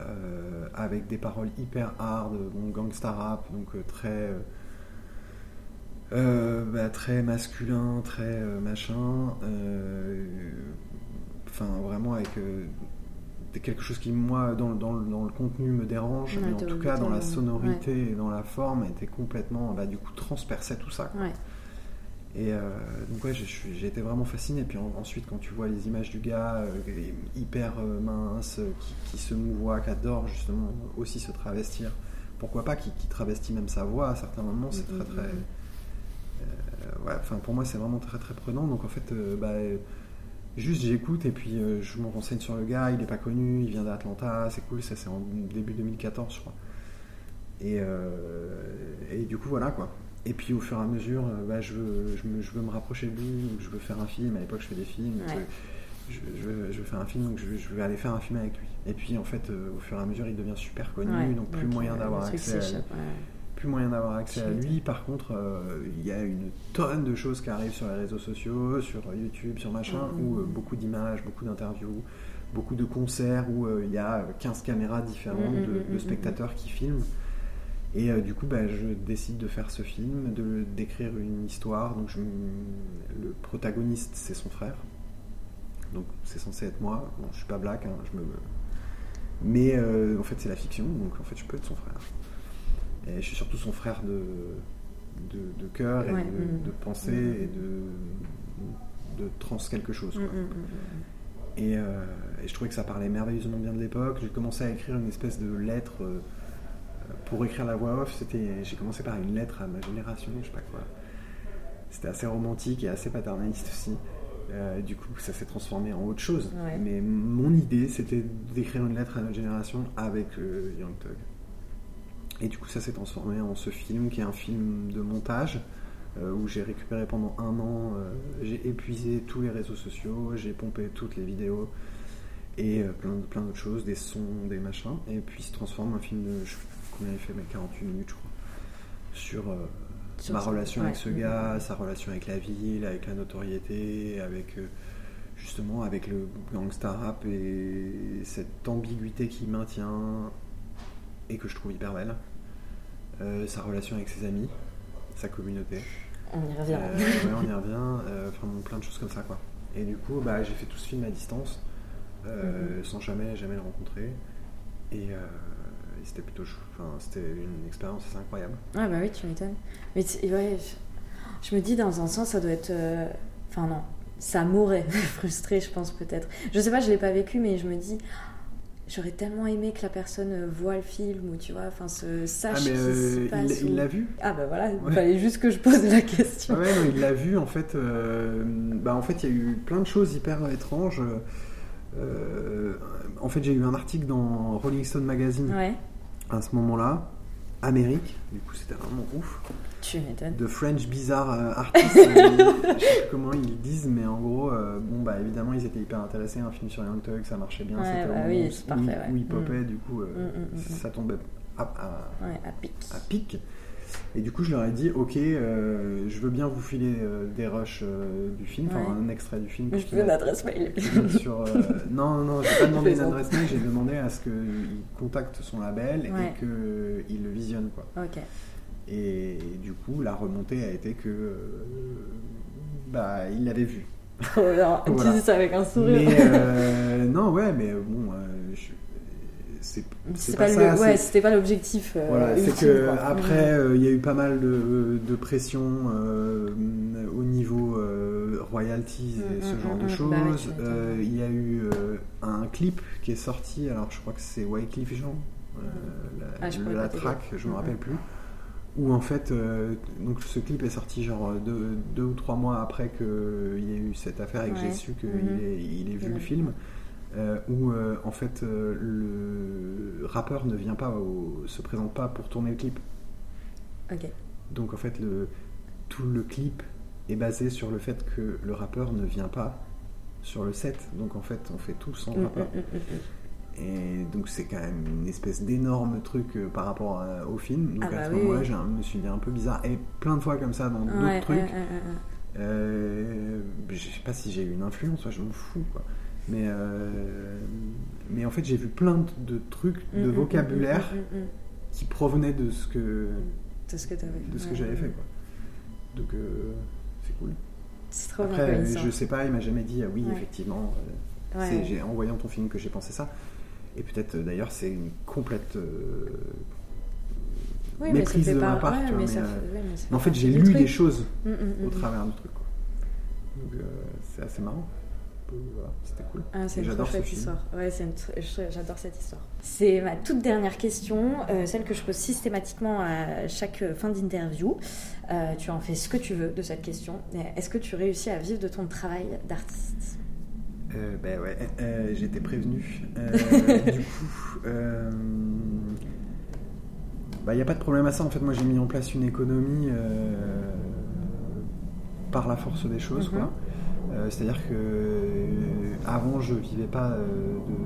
euh, avec des paroles hyper hard bon gangsta rap donc très euh, bah, très masculin très machin enfin euh, vraiment avec euh, quelque chose qui moi dans, dans, dans le contenu me dérange ouais, mais en tout cas dans la sonorité ouais. et dans la forme était complètement bah, du coup transperçait tout ça quoi. Ouais. Et euh, donc ouais j'ai, j'ai été vraiment fasciné et puis en, ensuite quand tu vois les images du gars euh, hyper euh, mince qui, qui se mouvoie, qui adore justement aussi se travestir pourquoi pas qui, qui travestit même sa voix à certains moments c'est mmh, très très mmh. euh, ouais enfin pour moi c'est vraiment très très prenant donc en fait euh, bah juste j'écoute et puis euh, je me renseigne sur le gars, il est pas connu, il vient d'Atlanta, c'est cool, ça c'est en début deux mille quatorze je crois. Et, euh, et du coup voilà quoi. Et puis au fur et à mesure, euh, bah, je, veux, je, me, je veux me rapprocher de lui, donc je veux faire un film, à l'époque je fais des films, ouais. je, je, veux, je veux faire un film, donc je, je vais aller faire un film avec lui. Et puis en fait euh, au fur et à mesure il devient super connu, ouais, donc plus, okay, moyen d'avoir accès à, ouais. plus moyen d'avoir accès à lui. Par contre il euh, y a une tonne de choses qui arrivent sur les réseaux sociaux, sur YouTube, sur machin, mmh. où euh, beaucoup d'images, beaucoup d'interviews, beaucoup de concerts où il euh, y a quinze caméras différentes mmh, de, de spectateurs mmh. qui filment Et euh, du coup, bah, je décide de faire ce film, de d'écrire une histoire. Donc, je, le protagoniste, c'est son frère. Donc, c'est censé être moi. Bon, je suis pas black, hein, je me. Mais euh, en fait, c'est la fiction. Donc, en fait, je peux être son frère. Et je suis surtout son frère de de, de cœur et ouais, de, mm, de pensée mm, et de de trans quelque chose. Quoi. Mm, mm, mm. Et, euh, et je trouvais que ça parlait merveilleusement bien de l'époque. J'ai commencé à écrire une espèce de lettre. Euh, Pour écrire la voix off, c'était, j'ai commencé par une lettre à ma génération, je sais pas quoi. C'était assez romantique et assez paternaliste aussi. Euh, du coup, ça s'est transformé en autre chose. Ouais. Mais mon idée, c'était d'écrire une lettre à notre génération avec euh, Young Thug. Et du coup, ça s'est transformé en ce film, qui est un film de montage, euh, où j'ai récupéré pendant un an, euh, j'ai épuisé tous les réseaux sociaux, j'ai pompé toutes les vidéos. Et euh, plein, plein d'autres choses, des sons, des machins. Et puis, se transforme en film de... Je, on avait fait quarante-huit minutes, je crois, sur, euh, sur ma relation avec ce gars, sa relation avec la ville, avec la notoriété, avec euh, justement avec le gangsta rap et cette ambiguïté qu'il maintient et que je trouve hyper belle. Euh, sa relation avec ses amis, sa communauté. On y revient. Euh, ouais, on y revient. Euh, enfin, plein de choses comme ça, quoi. Et du coup, bah, j'ai fait tout ce film à distance, euh, mm-hmm. sans jamais, jamais le rencontrer. Et... Euh, C'était plutôt chou. Enfin, c'était une expérience assez incroyable. Ouais, bah oui, tu m'étonnes. Mais tu... ouais, je... je me dis, dans un sens, ça doit être. Euh... Enfin, non, ça m'aurait frustré, je pense, peut-être. Je sais pas, je l'ai pas vécu, mais je me dis, j'aurais tellement aimé que la personne voie le film, ou tu vois, enfin, se... sache ah, mais euh, ce qui se passe. Il, ou... il l'a vu. Ah, bah voilà, il ouais. fallait juste que je pose la question. Ouais, non, il l'a vu, en fait. Euh... Bah, en fait, il y a eu plein de choses hyper étranges. Euh... En fait, j'ai eu un article dans Rolling Stone Magazine. Ouais. À ce moment-là, Amérique, du coup c'était vraiment ouf. Tu m'étonnes. De French Bizarre euh, Artists, euh, je sais comment ils disent, mais en gros, euh, bon bah évidemment ils étaient hyper intéressés. Un film sur Young Thug, ça marchait bien, ouais, c'était bah, où, oui, c'est où, parfait, où, ouais. où il popait, mmh. du coup euh, mmh, mmh, ça tombait à, à, ouais, à, pic. à pic. Et du coup je leur ai dit, ok, euh, je veux bien vous filer euh, des rushs euh, du film, enfin ouais. un extrait du film. Je veux une adresse mail. Sur, euh, non, non, non, j'ai pas demandé une adresse mail, j'ai demandé à ce qu'il contacte son label ouais. et qu'il le visionne, quoi. Okay. Et, et du coup la remontée a été que euh, bah il l'avait vu. Oh, non, voilà. Tu dis ça avec un sourire. Mais, euh, non, ouais, mais bon, euh, je C'est, c'est, c'est pas, pas ça, le, ouais, c'est... c'était pas l'objectif. Euh, voilà, ultime, c'est que quoi. Après, il euh, y a eu pas mal de, de pression euh, au niveau euh, royalties et mmh, ce mmh, genre mmh, de choses. Il bah, euh, y a eu euh, un clip qui est sorti. Alors, je crois que c'est Wycliffe Jean, euh, la, ah, le, la track, je me mmh. rappelle plus. Où en fait, euh, donc ce clip est sorti genre deux, deux ou trois mois après qu'il y ait eu cette affaire et que ouais. j'ai su qu'il mmh. ait vu mmh. le film. Euh, où euh, en fait euh, le rappeur ne vient pas au, se présente pas pour tourner le clip. Ok. Donc en fait le, tout le clip est basé sur le fait que le rappeur ne vient pas sur le set. Donc en fait on fait tout sans mmh, rappeur. Mmh, mmh. Et donc c'est quand même une espèce d'énorme truc euh, par rapport à, au film. Donc ah bah à ce oui, moment-là oui. je me suis dit un peu bizarre. Et plein de fois comme ça dans ouais, d'autres trucs. Euh, euh, euh. Euh, je sais pas si j'ai eu une influence, ouais, je m'en fous quoi. Mais, euh, mais en fait, j'ai vu plein de trucs, de mmh, vocabulaire mmh, mmh, mmh. qui provenaient de ce que, de ce que, t'avais fait. De ce que ouais, j'avais ouais. fait. Quoi. Donc, euh, c'est cool. C'est trop Après, bien, je sais pas, il m'a jamais dit ah, oui, ouais. effectivement, ouais, c'est, ouais. J'ai, en voyant ton film que j'ai pensé ça. Et peut-être d'ailleurs, c'est une complète euh, oui, méprise de ma part. Ouais, mais, mais, euh, ouais, mais, mais en fait, j'ai lu truc. des choses mmh, mmh, au travers du truc. Quoi. Donc, euh, c'est assez marrant. Voilà, c'était cool. Ah, c'est j'adore cette ce histoire. Ouais, c'est une tr... J'adore cette histoire. C'est ma toute dernière question, euh, celle que je pose systématiquement à chaque fin d'interview. Euh, tu en fais ce que tu veux de cette question. Est-ce que tu réussis à vivre de ton travail d'artiste ? euh, Ben ouais, euh, j'étais prévenue. Euh, du coup, euh, bah, y a pas de problème à ça. En fait, moi, j'ai mis en place une économie euh, par la force des choses, mm-hmm. quoi. Euh, c'est-à-dire que euh, avant je vivais pas euh,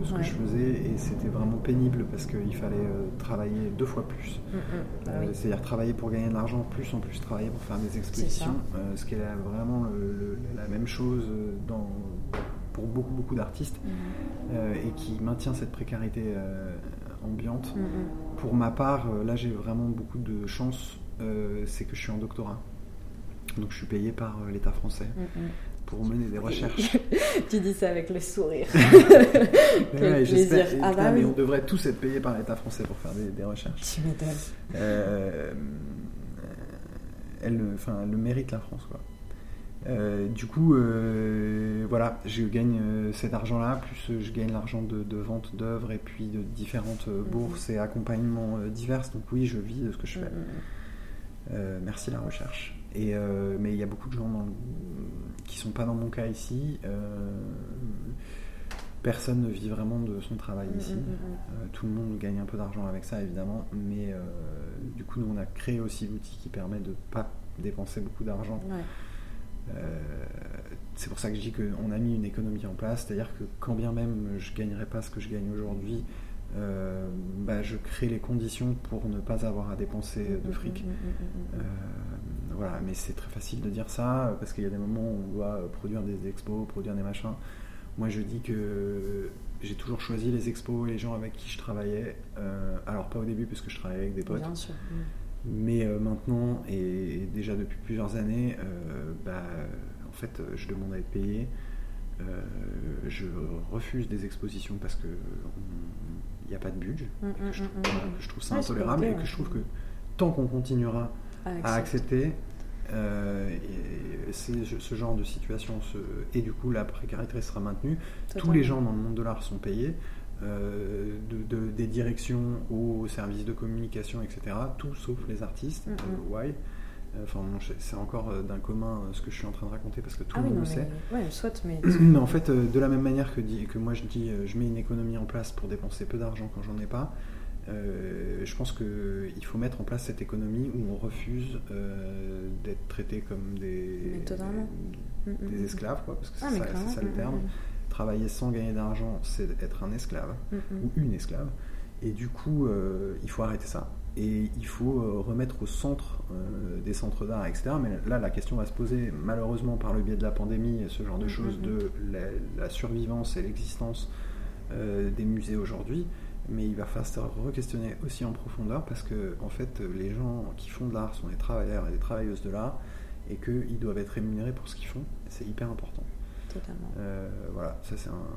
de ce ouais. que je faisais et c'était vraiment pénible parce qu'il fallait euh, travailler deux fois plus. Mm-hmm. Bah, euh, oui. C'est-à-dire travailler pour gagner de l'argent, plus en plus travailler pour faire des expositions, euh, ce qui est là, vraiment le, le, la même chose dans, pour beaucoup beaucoup d'artistes mm-hmm. euh, et qui maintient cette précarité euh, ambiante. Mm-hmm. Pour ma part, là j'ai vraiment beaucoup de chance, euh, c'est que je suis en doctorat. Donc je suis payé par l'État français. Mm-hmm. Pour mener des recherches. Tu dis ça avec le sourire. Quel ouais, plaisir. Ah bah mais oui. On devrait tous être payés par l'État français pour faire des, des recherches. Tu m'étonnes. Euh, elle, enfin, elle le mérite, la France, quoi. Euh, du coup, euh, voilà, je gagne euh, cet argent-là, plus je gagne l'argent de, de vente d'œuvres et puis de différentes euh, bourses, mmh, et accompagnements euh, divers. Donc oui, je vis de ce que je fais. Mmh. Euh, merci la recherche. Et, euh, mais il y a beaucoup de gens dans le... qui sont pas dans mon cas ici. Euh, personne ne vit vraiment de son travail ici. Mmh, mmh. Euh, tout le monde gagne un peu d'argent avec ça, évidemment, mais euh, du coup nous on a créé aussi l'outil qui permet de pas dépenser beaucoup d'argent. Ouais. Euh, c'est pour ça que je dis qu'on a mis une économie en place, c'est-à-dire que quand bien même je gagnerais pas ce que je gagne aujourd'hui, euh, bah, je crée les conditions pour ne pas avoir à dépenser de fric. Mmh, mmh, mmh, mmh. Euh, Voilà, mais c'est très facile de dire ça, parce qu'il y a des moments où on doit produire des expos, produire des machins. Moi, je dis que j'ai toujours choisi les expos et les gens avec qui je travaillais. Euh, alors, pas au début, parce que je travaillais avec des potes. Bien sûr. Mais euh, maintenant, et, et déjà depuis plusieurs années, euh, bah, en fait, je demande à être payé. Euh, je refuse des expositions parce qu'il n'y a pas de budget. Mm, que, je, mm, que, mm. que je trouve ça ouais, intolérable, c'est bien, et que je trouve que tant qu'on continuera à accepter euh, et, et c'est, ce genre de situation se, et du coup la précarité sera maintenue. Totalement. Tous les gens dans le monde de l'art sont payés, euh, de, de, des directions aux services de communication, etc., tout sauf les artistes. Mm-hmm. euh, why enfin bon, c'est encore d'un commun ce que je suis en train de raconter, parce que tout ah le oui, monde non, le sait mais, ouais, soit, mais... mais en fait, de la même manière que, que moi je dis je mets une économie en place pour dépenser peu d'argent quand j'en ai pas, Euh, je pense qu'il faut mettre en place cette économie où on refuse euh, d'être traité comme des, des, des esclaves, quoi, parce que ah, c'est, ça, c'est ça le terme. Mm-hmm. Travailler sans gagner d'argent, c'est être un esclave, mm-hmm, ou une esclave. Et du coup, euh, il faut arrêter ça. Et il faut euh, remettre au centre euh, des centres d'art, et cetera. Mais là, la question va se poser, malheureusement, par le biais de la pandémie et ce genre de choses, mm-hmm, de la, la survivance et l'existence euh, des musées aujourd'hui. Mais il va falloir se re-questionner aussi en profondeur, parce que en fait les gens qui font de l'art sont des travailleurs et des travailleuses de l'art, et qu'ils doivent être rémunérés pour ce qu'ils font. C'est hyper important. Totalement. Euh, voilà, ça c'est, un,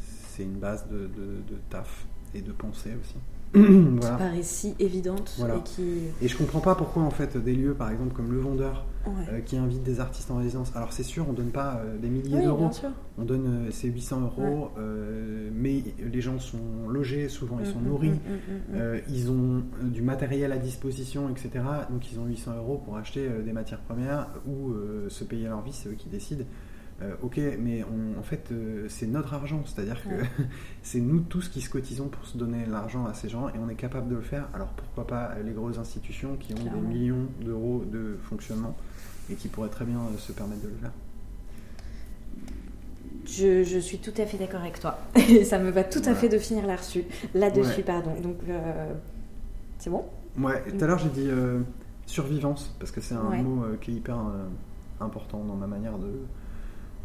c'est une base de, de, de taf et de pensée aussi. Voilà. Qui paraît si évidente, voilà. et qui. Et je comprends pas pourquoi en fait des lieux par exemple comme le Wonder, ouais, euh, qui invite des artistes en résidence. Alors c'est sûr, on donne pas euh, des milliers oui, d'euros, on donne euh, ces huit cents euros, ouais, euh, mais les gens sont logés, souvent ils sont mmh, nourris, mmh, mmh, mmh. Euh, ils ont du matériel à disposition, et cetera. Donc ils ont huit cents euros pour acheter euh, des matières premières ou euh, se payer leur vie, c'est eux qui décident. Euh, ok, mais on, en fait, euh, c'est notre argent, c'est-à-dire que ouais. c'est nous tous qui se cotisons pour se donner l'argent à ces gens, et on est capable de le faire. Alors pourquoi pas les grosses institutions qui ont Clairement. des millions d'euros de fonctionnement et qui pourraient très bien euh, se permettre de le faire. Je, je suis tout à fait d'accord avec toi. Ça me va tout voilà. à fait de finir là-dessus, là-dessus, ouais. pardon. Donc euh, c'est bon. Ouais. Tout à l'heure j'ai dit euh, survivance, parce que c'est un ouais. mot euh, qui est hyper euh, important dans ma manière de.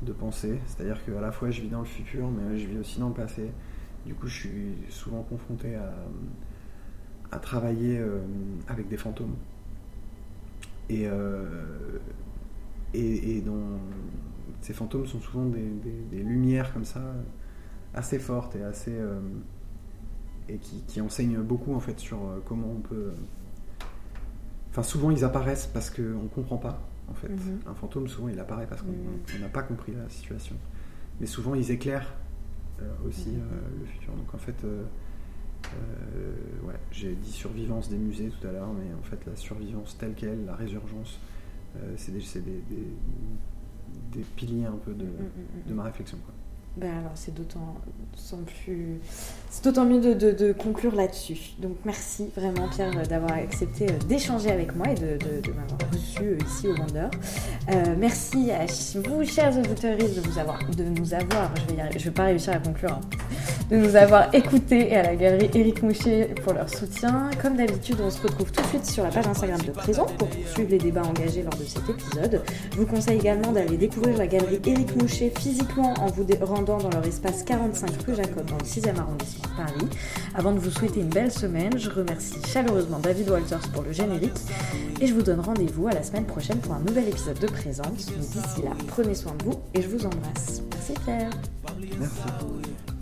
de penser, c'est-à-dire qu'à la fois je vis dans le futur, mais je vis aussi dans le passé. Du coup, je suis souvent confronté à, à travailler euh, avec des fantômes. Et, euh, et, et dans, ces fantômes sont souvent des, des, des lumières comme ça, assez fortes et assez euh, et qui, qui enseignent beaucoup en fait sur comment on peut. Enfin, souvent ils apparaissent parce qu'on ne comprend pas. En fait, mm-hmm. un fantôme souvent il apparaît parce qu'on mm-hmm. n'a pas compris la situation, mais souvent ils éclairent euh, aussi mm-hmm. euh, le futur. Donc en fait, euh, euh, ouais, j'ai dit survivance des musées tout à l'heure, mais en fait la survivance telle qu'elle, la résurgence, euh, c'est, des, c'est des, des, des piliers un peu de, mm-hmm. de ma réflexion, quoi. Ben alors c'est d'autant, d'autant plus, c'est d'autant mieux de, de, de conclure là-dessus. Donc merci vraiment Pierre d'avoir accepté d'échanger avec moi et de, de, de m'avoir reçu ici au Wonder. Euh, merci à vous chers auditeurs de vous avoir, de nous avoir. Je vais y arriver, je vais pas réussir à conclure. Hein. de nous avoir écoutés et à la galerie Éric Mouchet pour leur soutien. Comme d'habitude, on se retrouve tout de suite sur la page Instagram de Présente pour poursuivre les débats engagés lors de cet épisode. Je vous conseille également d'aller découvrir la galerie Éric Mouchet physiquement en vous rendant dans leur espace quarante-cinq rue Jacob dans le sixième arrondissement de Paris. Avant de vous souhaiter une belle semaine, je remercie chaleureusement David Walters pour le générique et je vous donne rendez-vous à la semaine prochaine pour un nouvel épisode de Présente. D'ici là, prenez soin de vous et je vous embrasse. Merci Pierre. Merci.